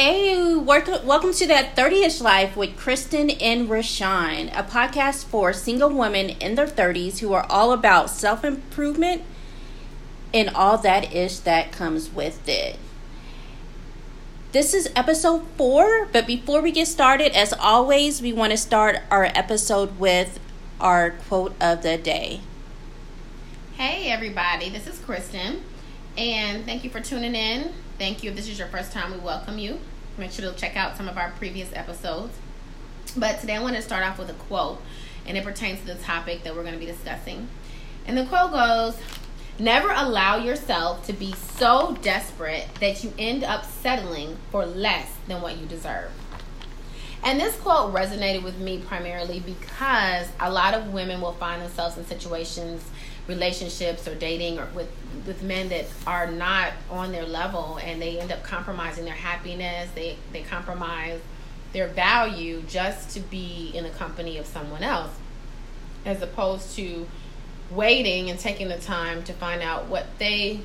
Hey, welcome to That 30-ish Life with Kristen and Rashaun, a podcast for single women in their 30s who are all about self-improvement and all that ish that comes with it. This is episode 4, but before we get started, as always, we want to start our episode with our quote of the day. Hey, everybody, this is Kristen, and thank you for tuning in. Thank you. If this is your first time, we welcome you. Make sure to check out some of our previous episodes. But today I want to start off with a quote, and it pertains to the topic that we're going to be discussing. And the quote goes, "Never allow yourself to be so desperate that you end up settling for less than what you deserve." And this quote resonated with me primarily because a lot of women will find themselves in situations, relationships or dating or with men that are not on their level, and they end up compromising their happiness. They compromise their value just to be in the company of someone else, as opposed to waiting and taking the time to find out what they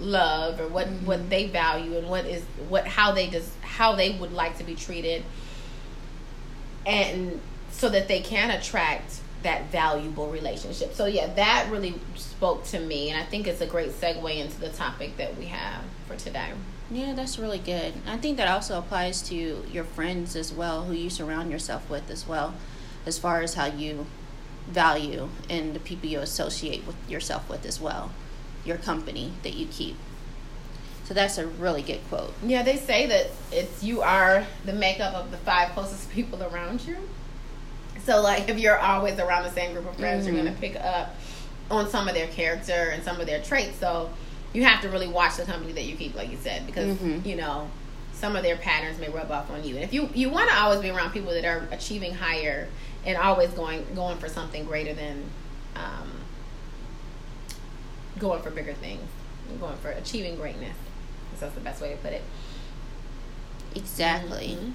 love or what they value and how they would like to be treated, and so that they can attract that valuable relationship. So yeah, that really spoke to me, and I think it's a great segue into the topic that we have for today. Yeah, that's really good. I think that also applies to your friends as well, who you surround yourself with as well, as far as how you value and the people you associate with yourself with as well, your company that you keep. So that's a really good quote. Yeah, they say that you are the makeup of the 5 closest people around you. So, like, if you're always around the same group of friends, you're going to pick up on some of their character and some of their traits. So, you have to really watch the company that you keep, like you said, because, you know, some of their patterns may rub off on you. And if you want to always be around people that are achieving higher and always going for something greater than going for bigger things, going for achieving greatness. So that's the best way to put it. Exactly. Mm-hmm.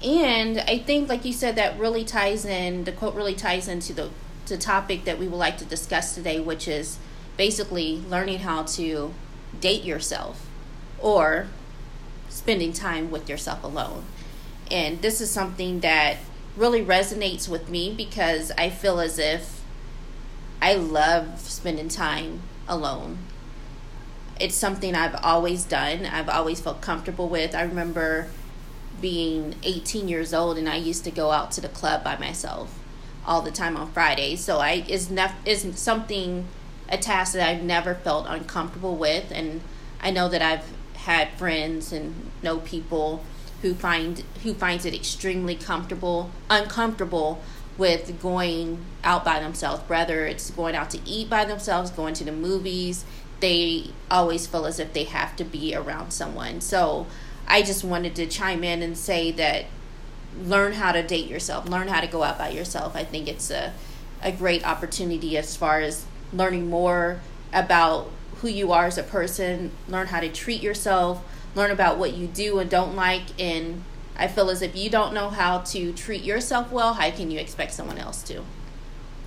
And I think, like you said, that really ties in, the quote really ties into the topic that we would like to discuss today, which is basically learning how to date yourself or spending time with yourself alone. And this is something that really resonates with me because I feel as if I love spending time alone. It's something I've always done. I've always felt comfortable with. I remember being 18 years old, and I used to go out to the club by myself all the time on Fridays. So it's something, a task that I've never felt uncomfortable with. And I know that I've had friends and know people who finds it extremely uncomfortable with going out by themselves, whether it's going out to eat by themselves, going to the movies. They always feel as if they have to be around someone. So I just wanted to chime in and say that learn how to date yourself, learn how to go out by yourself. I think it's a great opportunity as far as learning more about who you are as a person, learn how to treat yourself, learn about what you do and don't like. And I feel as if you don't know how to treat yourself well, how can you expect someone else to?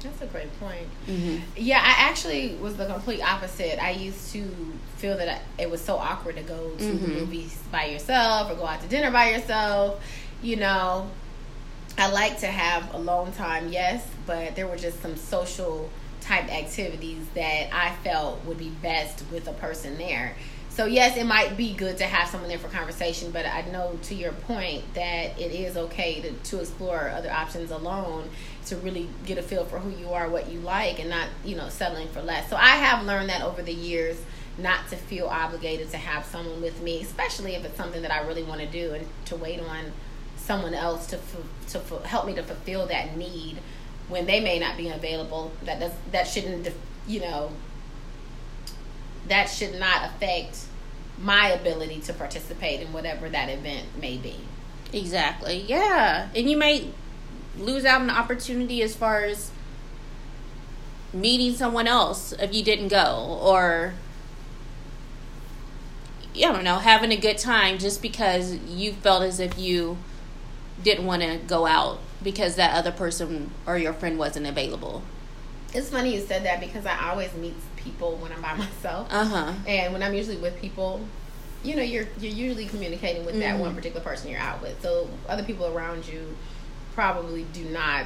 That's a great point. Mm-hmm. Yeah, I actually was the complete opposite. I used to feel that it was so awkward to go to the movies by yourself or go out to dinner by yourself. You know, I like to have alone time, yes, but there were just some social type activities that I felt would be best with a person there. So, yes, it might be good to have someone there for conversation, but I know to your point that it is okay to explore other options alone to really get a feel for who you are, what you like, and not, you know, settling for less. So I have learned that over the years not to feel obligated to have someone with me, especially if it's something that I really want to do, and to wait on someone else to help me to fulfill that need when they may not be available. That shouldn't, you know, that should not affect my ability to participate in whatever that event may be. Exactly. Yeah. And you might lose out on the opportunity as far as meeting someone else if you didn't go, or, I don't know, having a good time just because you felt as if you didn't want to go out because that other person or your friend wasn't available. It's funny you said that because I always meet people when I'm by myself. And when I'm usually with people, you know, you're usually communicating with that one particular person you're out with. So other people around you probably do not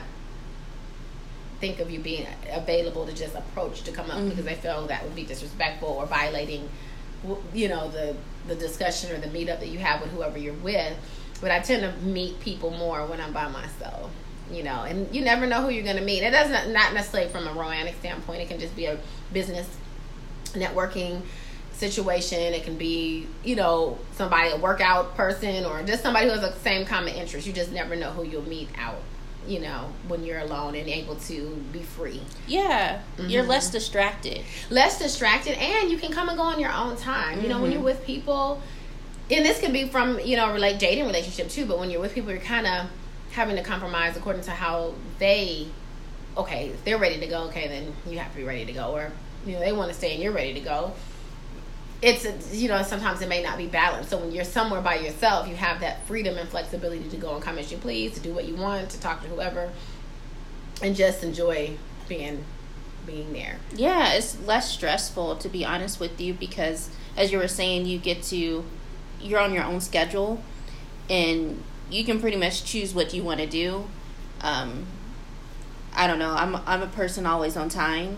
think of you being available to just approach to come up because they feel that would be disrespectful or violating, you know, the discussion or the meetup that you have with whoever you're with. But I tend to meet people more when I'm by myself, you know, and you never know who you're going to meet. It doesn't, not necessarily from a romantic standpoint. It can just be a business networking situation. It can be, you know, somebody, a workout person, or just somebody who has the same common interest. You just never know who you'll meet out, you know, when you're alone and able to be free. Yeah. Mm-hmm. You're less distracted. Less distracted, and you can come and go on your own time. You know, when you're with people, and this could be from, you know, like dating relationship too, but when you're with people, you're kind of having to compromise according to how they, okay, if they're ready to go, okay, then you have to be ready to go. Or, you know, they want to stay and you're ready to go. It's, you know, sometimes it may not be balanced. So when you're somewhere by yourself, you have that freedom and flexibility to go and come as you please, to do what you want, to talk to whoever, and just enjoy being there. Yeah, it's less stressful, to be honest with you, because as you were saying, you get to, you're on your own schedule, and you can pretty much choose what you want to do. I don't know. I'm a person always on time,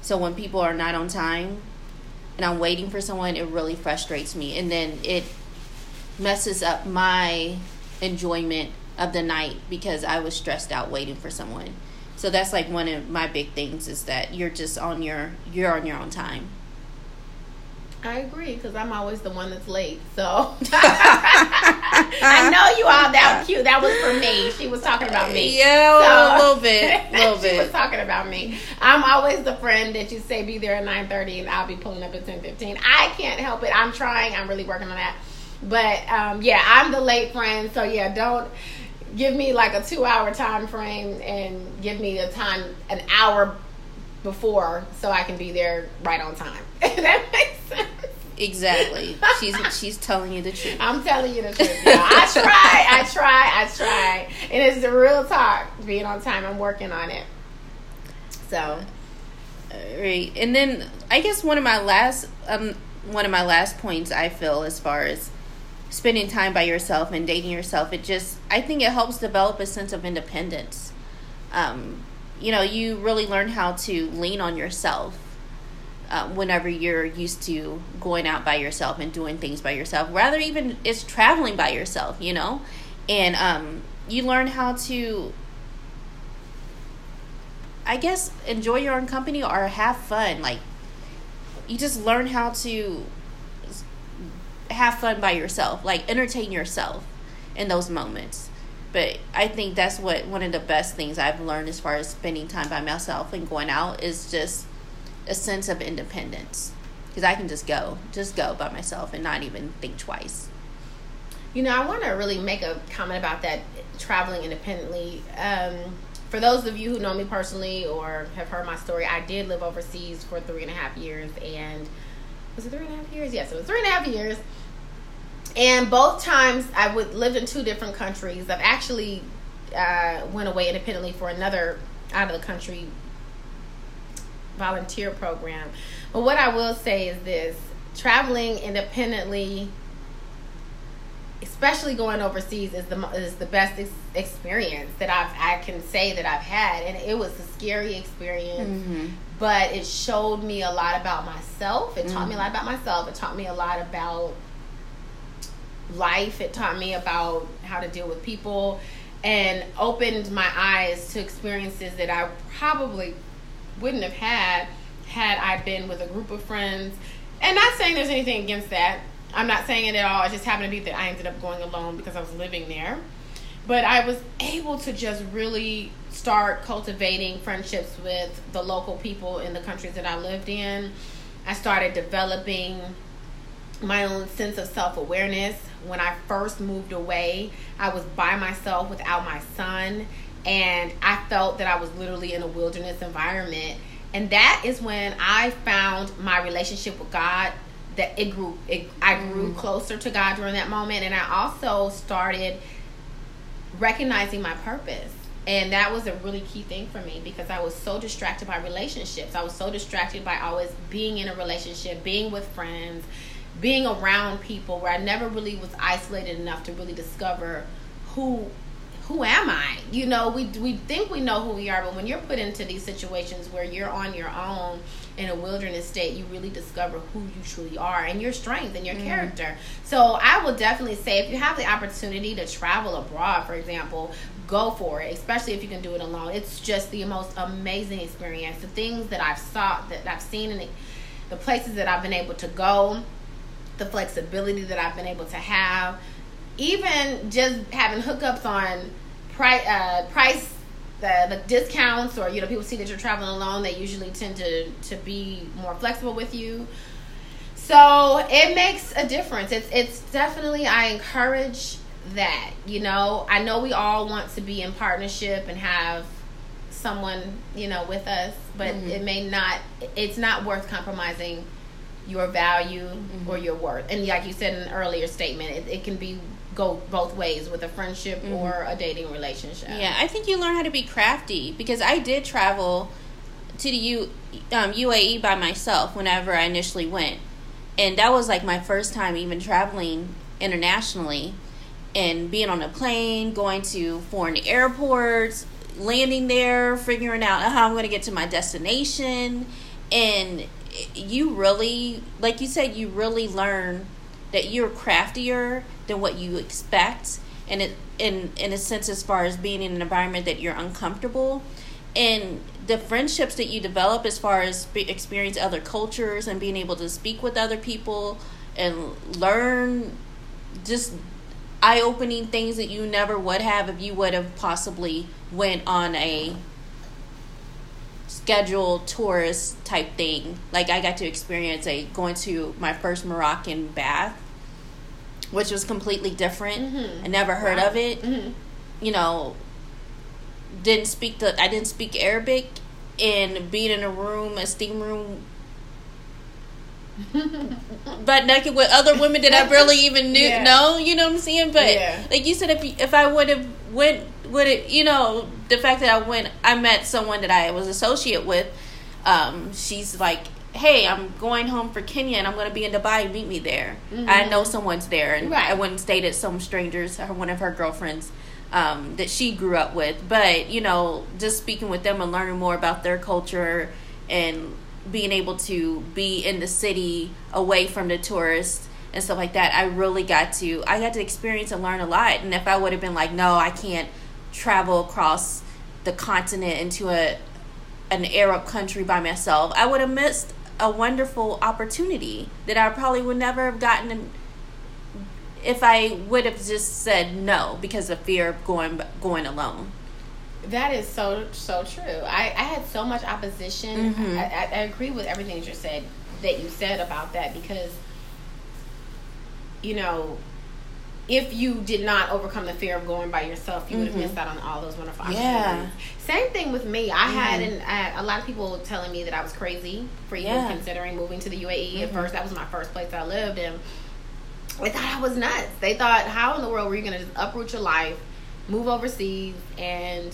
so when people are not on time, and I'm waiting for someone, it really frustrates me. And then it messes up my enjoyment of the night because I was stressed out waiting for someone. So that's like one of my big things, is that you're just on your own time. I agree, because I'm always the one that's late. So I know you all that cute. That was for me. She was talking about me. Yeah, so, a little bit. She was talking about me. I'm always the friend that you say be there at 9:30, and I'll be pulling up at 10:15. I can't help it. I'm trying. I'm really working on that. But yeah, I'm the late friend. So yeah, don't give me like a 2-hour time frame, and give me an hour before, so I can be there right on time. That makes sense. Exactly. She's telling you the truth. I'm telling you the truth. Y'all. I try. And it's the real talk. Being on time, I'm working on it. So, right. And then I guess one of my last points, I feel, as far as spending time by yourself and dating yourself, I think it helps develop a sense of independence. You know, you really learn how to lean on yourself whenever you're used to going out by yourself and doing things by yourself. Rather, even it's traveling by yourself, you know. And you learn how to, I guess, enjoy your own company or have fun. Like, you just learn how to have fun by yourself. Like, entertain yourself in those moments. But I think that's one of the best things I've learned as far as spending time by myself and going out is just a sense of independence. Because I can just go by myself and not even think twice. You know, I want to really make a comment about that, traveling independently. For those of you who know me personally or have heard my story, I did live overseas for 3.5 years. And was it 3.5 years? Yes, it was 3.5 years. And both times I lived in 2 different countries. I've actually went away independently for another out-of-the-country volunteer program. But what I will say is this. Traveling independently, especially going overseas, is the best experience that I can say that I've had. And it was a scary experience. Mm-hmm. But it showed me a lot about myself. It taught me a lot about myself. It taught me a lot about life. It taught me about how to deal with people and opened my eyes to experiences that I probably wouldn't have had I been with a group of friends. And not saying there's anything against that. I'm not saying it at all. It just happened to be that I ended up going alone because I was living there. But I was able to just really start cultivating friendships with the local people in the countries that I lived in. I started developing my own sense of self-awareness. When I first moved away, I was by myself without my son, and I felt that I was literally in a wilderness environment. And that is when I found my relationship with God, that I grew closer to God during that moment. And I also started recognizing my purpose. And that was a really key thing for me, because I was so distracted by relationships. I was so distracted by always being in a relationship, being with friends, being around people where I never really was isolated enough to really discover who am I? You know, we think we know who we are, but when you're put into these situations where you're on your own in a wilderness state, you really discover who you truly are and your strength and your character. So I will definitely say, if you have the opportunity to travel abroad, for example, go for it, especially if you can do it alone. It's just the most amazing experience. The things that I've saw, that I've seen, and the places that I've been able to go, the flexibility that I've been able to have, even just having hookups on price, the discounts, or, you know, people see that you're traveling alone, they usually tend to be more flexible with you. So it makes a difference. It's definitely, I encourage that, you know. I know we all want to be in partnership and have someone, you know, with us, but it may not, it's not worth compromising your value or your worth. And like you said in an earlier statement, it can go both ways with a friendship or a dating relationship. Yeah, I think you learn how to be crafty, because I did travel to the UAE by myself whenever I initially went, and that was like my first time even traveling internationally, and being on a plane, going to foreign airports, landing there, figuring out how I'm going to get to my destination. And you really, like you said, you really learn that you're craftier than what you expect, and it in a sense, as far as being in an environment that you're uncomfortable, and the friendships that you develop as far as experience other cultures and being able to speak with other people and learn just eye-opening things that you never would have if you would have possibly went on a scheduled tourist type thing. Like, I got to experience going to my first Moroccan bath, which was completely different. I never heard of it. You know, I didn't speak Arabic, and being in a steam room, but naked with other women that I barely even knew. Yeah. No, you know what I'm saying? But like you said, if I would have you know, the fact that I met someone that I was associate with. She's like, "Hey, I'm going home for Kenya, and I'm going to be in Dubai. Meet me there." I know someone's there, and I went and stayed at some strangers, one of her girlfriends that she grew up with. But, you know, just speaking with them and learning more about their culture, and being able to be in the city away from the tourists and stuff like that, I got to experience and learn a lot. And if I would have been like, no, I can't travel across the continent into an Arab country by myself, I would have missed a wonderful opportunity that I probably would never have gotten if I would have just said no because of fear of going alone. That is so true. I had so much opposition. I agree with everything that you said about that, because, you know, if you did not overcome the fear of going by yourself, you would have missed out on all those wonderful opportunities. Yeah. Same thing with me. I had a lot of people telling me that I was crazy for even considering moving to the UAE. At first, that was my first place I lived in. They thought I was nuts. They thought, how in the world were you going to just uproot your life, move overseas, and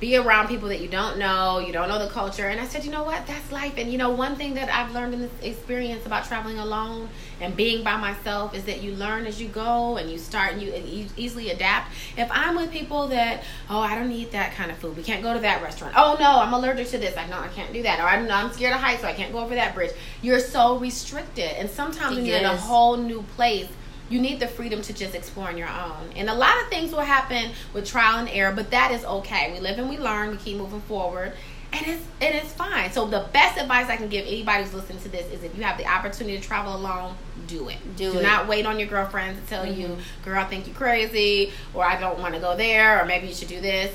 be around people that you don't know the culture? And I said, you know what, that's life. And, you know, one thing that I've learned in this experience about traveling alone and being by myself is that you learn as you go, and you start, and you easily adapt. If I'm with people that, oh, I don't eat that kind of food, we can't go to that restaurant, oh no, I'm allergic to this, I know I can't do that, or I'm scared of heights, so I can't go over that bridge, you're so restricted. And sometimes when you're in a whole new place, you need the freedom to just explore on your own. And a lot of things will happen with trial and error, but that is okay. We live and we learn. We keep moving forward, and it's fine. So the best advice I can give anybody who's listening to this is, if you have the opportunity to travel alone, do it. Do not wait on your girlfriend to tell you, girl, I think you're crazy, or I don't want to go there, or maybe you should do this.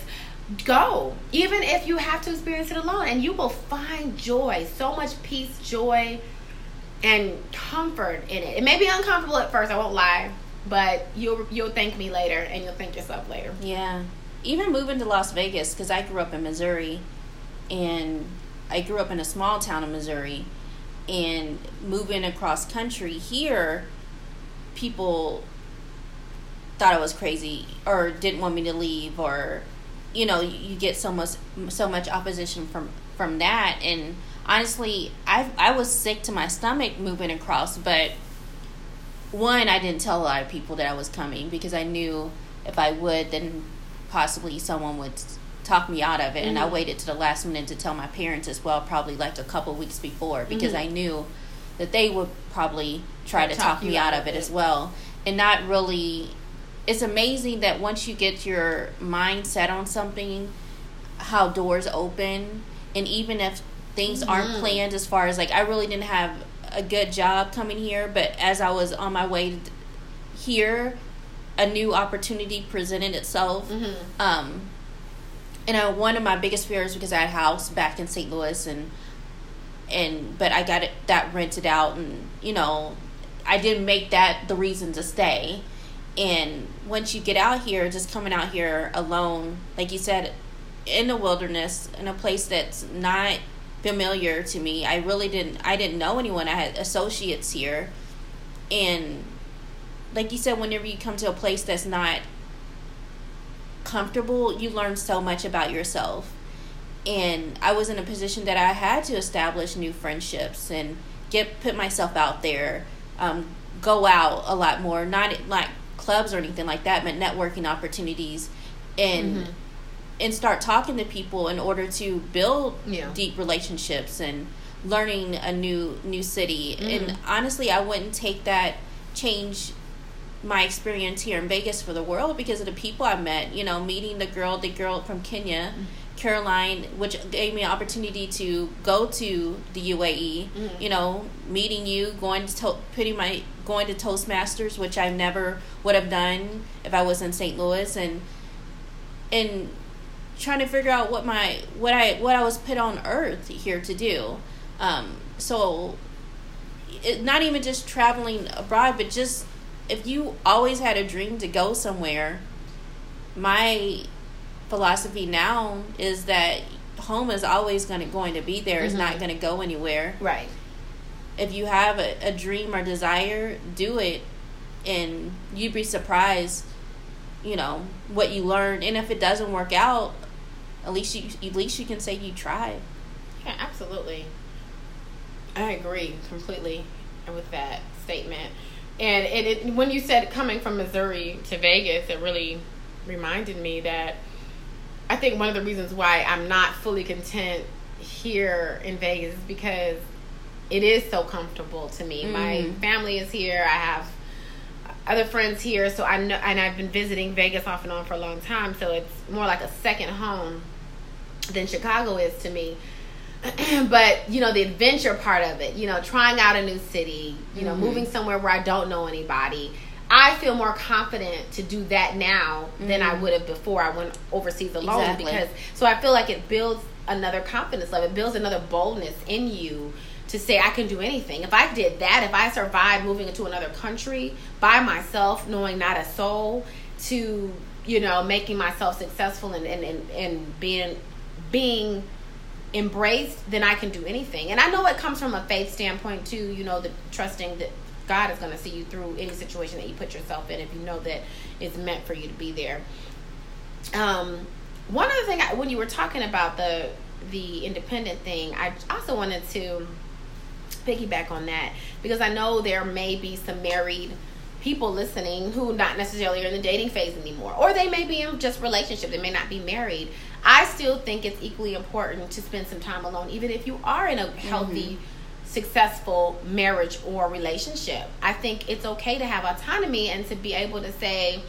Go. Even if you have to experience it alone, and you will find joy, so much peace, joy, and comfort in it. It may be uncomfortable at first, I won't lie, but you'll thank me later, and you'll thank yourself later. Yeah. Even moving to Las Vegas, because I grew up in Missouri, and I grew up in a small town in Missouri, and moving across country here, people thought I was crazy or didn't want me to leave, or, you know, you get so much opposition from that. And honestly, I was sick to my stomach moving across, but one, I didn't tell a lot of people that I was coming because I knew if I would, then possibly someone would talk me out of it. Mm-hmm. And I waited to the last minute to tell my parents as well, probably like a couple weeks before, because mm-hmm. I knew that they would probably try to talk me out of it as well. And not really, it's amazing that once you get your mind set on something, how doors open. And even if things mm-hmm. aren't planned, as far as like, I really didn't have a good job coming here, but as I was on my way here, a new opportunity presented itself. Mm-hmm. And one of my biggest fears, because I had a house back in St. Louis, but I got that rented out, and I didn't make that the reason to stay. And once you get out here, just coming out here alone, like you said, in the wilderness, in a place that's not familiar to me, I didn't know anyone. I had associates here, and like you said, whenever you come to a place that's not comfortable, you learn so much about yourself. And I was in a position that I had to establish new friendships and put myself out there, go out a lot more, not like clubs or anything like that, but networking opportunities, and mm-hmm. and start talking to people in order to build deep relationships and learning a new city. Mm-hmm. And honestly, I wouldn't take that change my experience here in Vegas for the world because of the people I met, meeting the girl from Kenya, mm-hmm. Caroline, which gave me an opportunity to go to the UAE, mm-hmm. Meeting you, going to Toastmasters, which I never would have done if I was in St. Louis, and trying to figure out what I was put on earth here to do. So it, not even just traveling abroad, but just if you always had a dream to go somewhere, my philosophy now is that home is always going to be there. Mm-hmm. It's not going to go anywhere. Right. If you have a dream or desire, do it, and you'd be surprised, what you learn. And if it doesn't work out, at least you can say you tried. Yeah, absolutely. I agree completely with that statement. And it, when you said coming from Missouri to Vegas, it really reminded me that I think one of the reasons why I'm not fully content here in Vegas is because it is so comfortable to me. Mm-hmm. My family is here. I have other friends here, so I know, and I've been visiting Vegas off and on for a long time, so it's more like a second home than Chicago is to me. But, the adventure part of it, trying out a new city, mm-hmm. moving somewhere where I don't know anybody. I feel more confident to do that now mm-hmm. than I would have before I went overseas alone. Exactly. So I feel like it builds another confidence level. It builds another boldness in you to say, I can do anything. If I did that, if I survived moving into another country by myself, knowing not a soul, to, making myself successful and being embraced, then I can do anything. And I know it comes from a faith standpoint too, the trusting that God is going to see you through any situation that you put yourself in if you know that it's meant for you to be there. One other thing, when you were talking about the independent thing, I also wanted to piggyback on that because I know there may be some married people listening who not necessarily are in the dating phase anymore, or they may be in just relationship, they may not be married. I still think it's equally important to spend some time alone, even if you are in a healthy, mm-hmm. successful marriage or relationship. I think it's okay to have autonomy and to be able to say,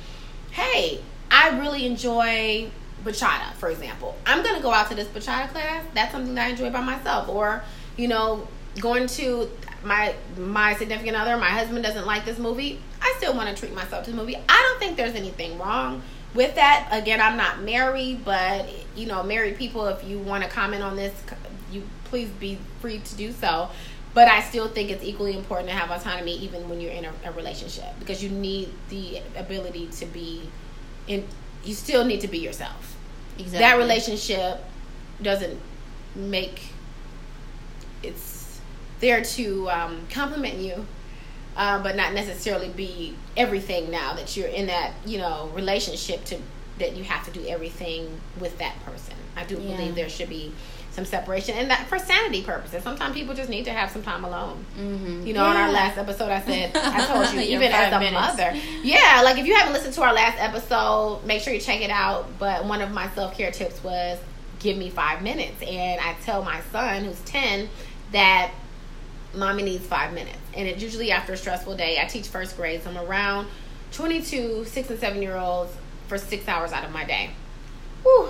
hey, I really enjoy bachata, for example. I'm going to go out to this bachata class. That's something that I enjoy by myself. Or, going to my significant other, my husband doesn't like this movie. I still want to treat myself to the movie. I don't think there's anything wrong with that. Again, I'm not married, but married people, if you want to comment on this, you please be free to do so. But I still think it's equally important to have autonomy even when you're in a relationship, because you need the ability to you still need to be yourself. Exactly. That relationship doesn't make it's there to compliment you. But not necessarily be everything now that you're in that, relationship that you have to do everything with that person. I do believe there should be some separation, and that for sanity purposes. Sometimes people just need to have some time alone. Mm-hmm. You know, in our last episode, I said, I told you, even as a mother. Yeah, like if you haven't listened to our last episode, make sure you check it out. But one of my self-care tips was, give me 5 minutes. And I tell my son, who's 10, that mommy needs 5 minutes. And it's usually after a stressful day. I teach first grade, so I'm around 22, 6 and 7 year olds for 6 hours out of my day. Whew.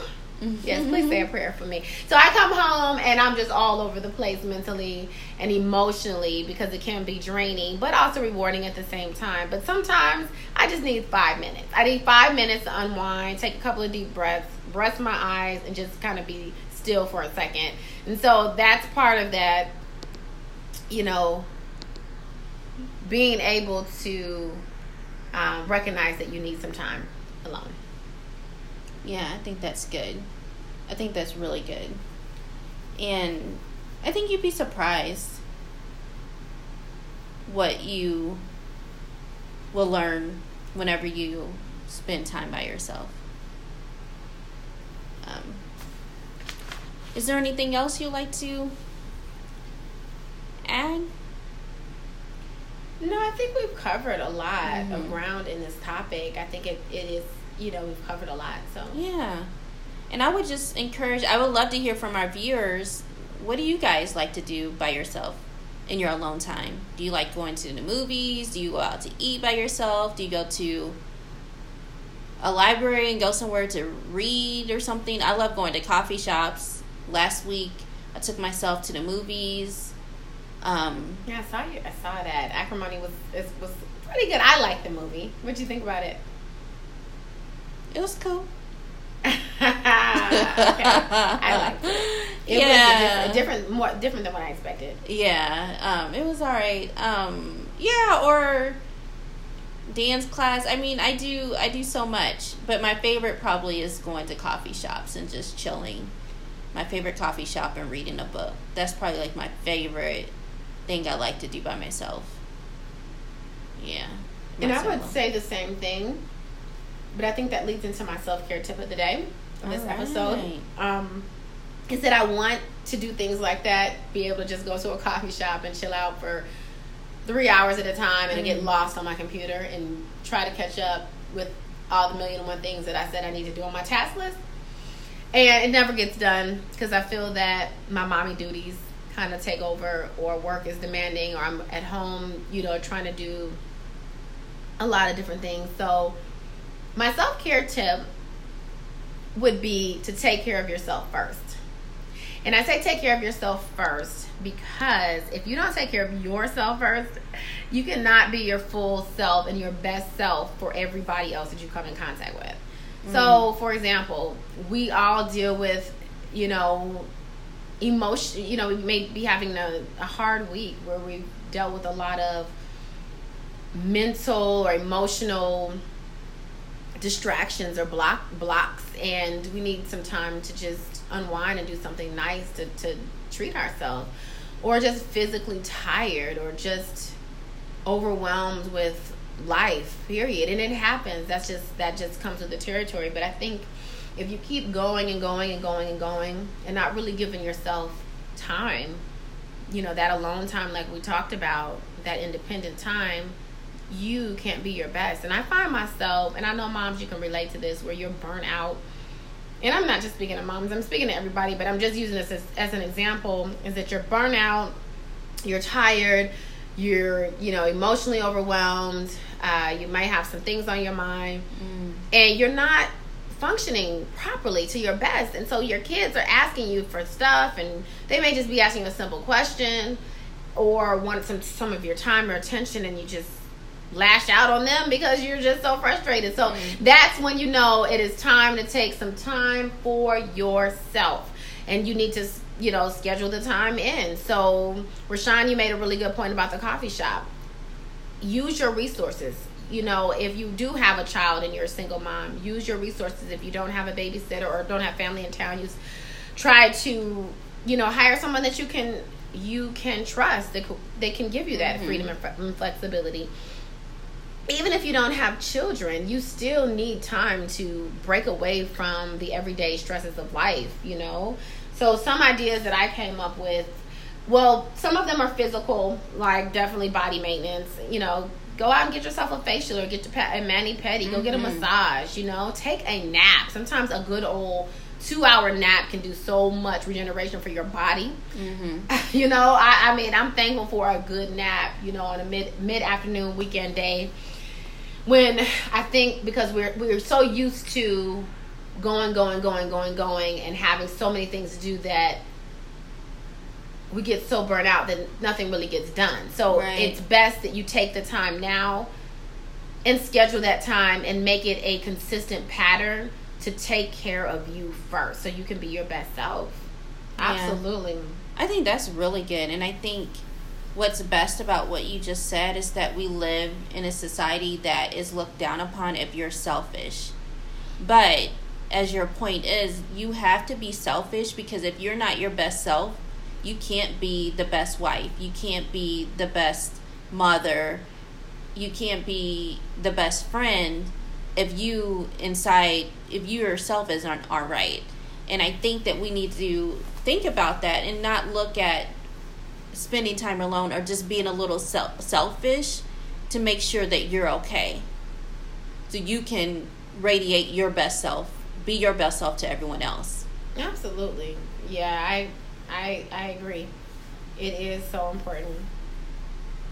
Yes, please say a prayer for me. So I come home and I'm just all over the place mentally and emotionally, because it can be draining but also rewarding at the same time. But sometimes I just need 5 minutes. I need 5 minutes to unwind, take a couple of deep breaths, brush my eyes, and just kind of be still for a second. And so that's part of that, you know, being able to recognize that you need some time alone. Yeah, I think that's good. I think that's really good. And I think you'd be surprised what you will learn whenever you spend time by yourself. Is there anything else you'd like to add? No, I think we've covered a lot of ground in this topic. I think it is, you know, we've covered a lot. So yeah. And I would just encourage, I would love to hear from our viewers. What do you guys like to do by yourself in your alone time? Do you like going to the movies? Do you go out to eat by yourself? Do you go to a library and go somewhere to read or something? I love going to coffee shops. Last week, I took myself to the movies. Yeah, I saw that. Acrimony was pretty good. I liked the movie. What'd you think about it? It was cool. Okay. I liked it. It was different than what I expected. Yeah, it was all right. Or dance class. I mean, I do so much, but my favorite probably is going to coffee shops and just chilling. My favorite coffee shop and reading a book. That's probably like my favorite thing I like to do by myself. Yeah. And I would say the same thing. But I think that leads into my self-care tip of the day of this episode. Is that I want to do things like that, be able to just go to a coffee shop and chill out for 3 hours at a time and get lost on my computer and try to catch up with all the million and one things that I said I need to do on my task list. And it never gets done because I feel that my mommy duties kind of take over, or work is demanding, or I'm at home, you know, trying to do a lot of different things. So my self-care tip would be to take care of yourself first. And I say take care of yourself first because if you don't take care of yourself first, you cannot be your full self and your best self for everybody else that you come in contact with. Mm-hmm. So, for example, we all deal with, you know, emotion. You know, we may be having a hard week where we've dealt with a lot of mental or emotional distractions or blocks, and we need some time to just unwind and do something nice to treat ourselves, or just physically tired or just overwhelmed with life, period. And it happens. That just comes with the territory. But I think if you keep going and going and going and going and not really giving yourself time, you know, that alone time like we talked about, that independent time, you can't be your best. And I find myself, and I know moms, you can relate to this, where you're burnt out. And I'm not just speaking to moms, I'm speaking to everybody, but I'm just using this as an example, is that you're burnt out, you're tired, you're, you know, emotionally overwhelmed, you might have some things on your mind, and you're not functioning properly to your best. And so your kids are asking you for stuff, and they may just be asking a simple question or want some of your time or attention, and you just lash out on them because you're just so frustrated. So that's when you know it is time to take some time for yourself, and you need to, you know, schedule the time in. So Rashaun, you made a really good point about the coffee shop. Use your resources. You know, if you do have a child and you're a single mom, use your resources. If you don't have a babysitter or don't have family in town, try to, you know, hire someone that you can trust, that they can give you that freedom and flexibility. Even if you don't have children, you still need time to break away from the everyday stresses of life, you know. So some ideas that I came up with, well, some of them are physical, like definitely body maintenance. You know, go out and get yourself a facial or get your mani-pedi. Go get a massage, you know. Take a nap. Sometimes a good old 2-hour nap can do so much regeneration for your body. Mm-hmm. You know, I mean, I'm thankful for a good nap, you know, on a mid-afternoon weekend day. When I think, because we're so used to going and having so many things to do that we get so burnt out that nothing really gets done. So It's best that you take the time now and schedule that time and make it a consistent pattern to take care of you first so you can be your best self. Absolutely. Yeah. I think that's really good. And I think what's best about what you just said is that we live in a society that is looked down upon if you're selfish. But as your point is, you have to be selfish, because if you're not your best self, you can't be the best wife. You can't be the best mother. You can't be the best friend if you yourself isn't all right. And I think that we need to think about that and not look at spending time alone or just being a little selfish to make sure that you're okay. So you can radiate your best self, be your best self to everyone else. Absolutely. Yeah, I agree. It is so important.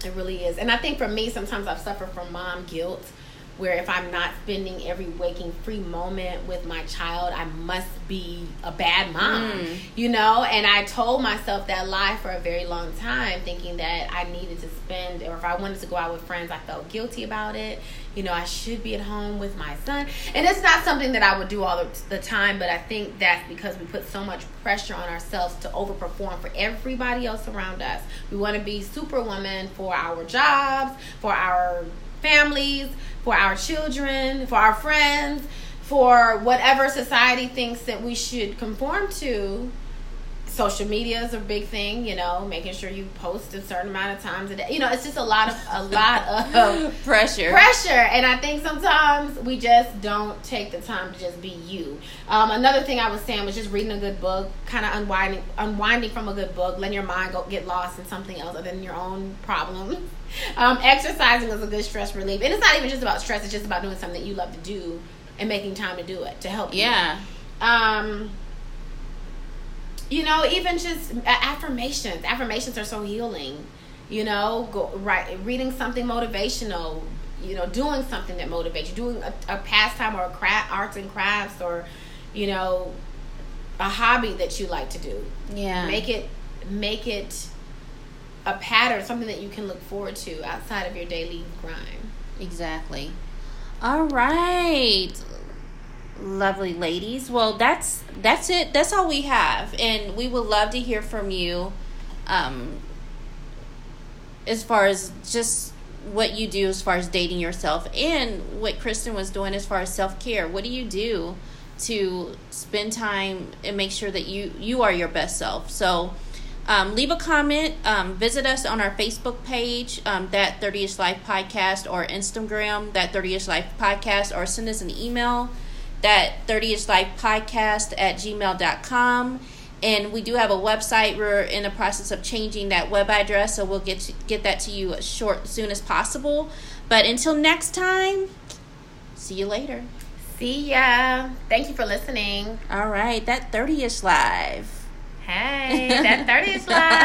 It really is. And I think for me, sometimes I've suffered from mom guilt, where if I'm not spending every waking free moment with my child, I must be a bad mom, you know? And I told myself that lie for a very long time, thinking that I needed to spend, or if I wanted to go out with friends, I felt guilty about it. You know, I should be at home with my son. And it's not something that I would do all the time, but I think that's because we put so much pressure on ourselves to overperform for everybody else around us. We want to be superwoman for our jobs, for our families, for our children, for our friends, for whatever society thinks that we should conform to. Social media is a big thing, you know, making sure you post a certain amount of times a day. You know, it's just a lot of pressure. And I think sometimes we just don't take the time to just be you. Another thing I was saying was just reading a good book, kind of unwinding from a good book, letting your mind go get lost in something else other than your own problem. Exercising is a good stress relief. And it's not even just about stress. It's just about doing something that you love to do and making time to do it to help you. Yeah. You know, even just affirmations. Affirmations are so healing. You know, reading something motivational. You know, doing something that motivates you. Doing a pastime or a craft, arts and crafts, or, you know, a hobby that you like to do. Yeah. Make it a pattern, something that you can look forward to outside of your daily grind. Exactly. All right. Lovely ladies. Well, that's it. That's all we have, and we would love to hear from you, as far as just what you do as far as dating yourself, and what Kristen was doing as far as self-care. What do you do to spend time and make sure that you are your best self? So leave a comment. Visit us on our Facebook page, That 30-ish Life Podcast, or Instagram, That 30-ish Life Podcast, or send us an email, That 30-ish Life Podcast @gmail.com. And we do have a website. We're in the process of changing that web address, so we'll get that to you as soon as possible. But until next time, see you later. See ya. Thank you for listening. All right. That 30-ish Life. Hey, That 30-ish Life.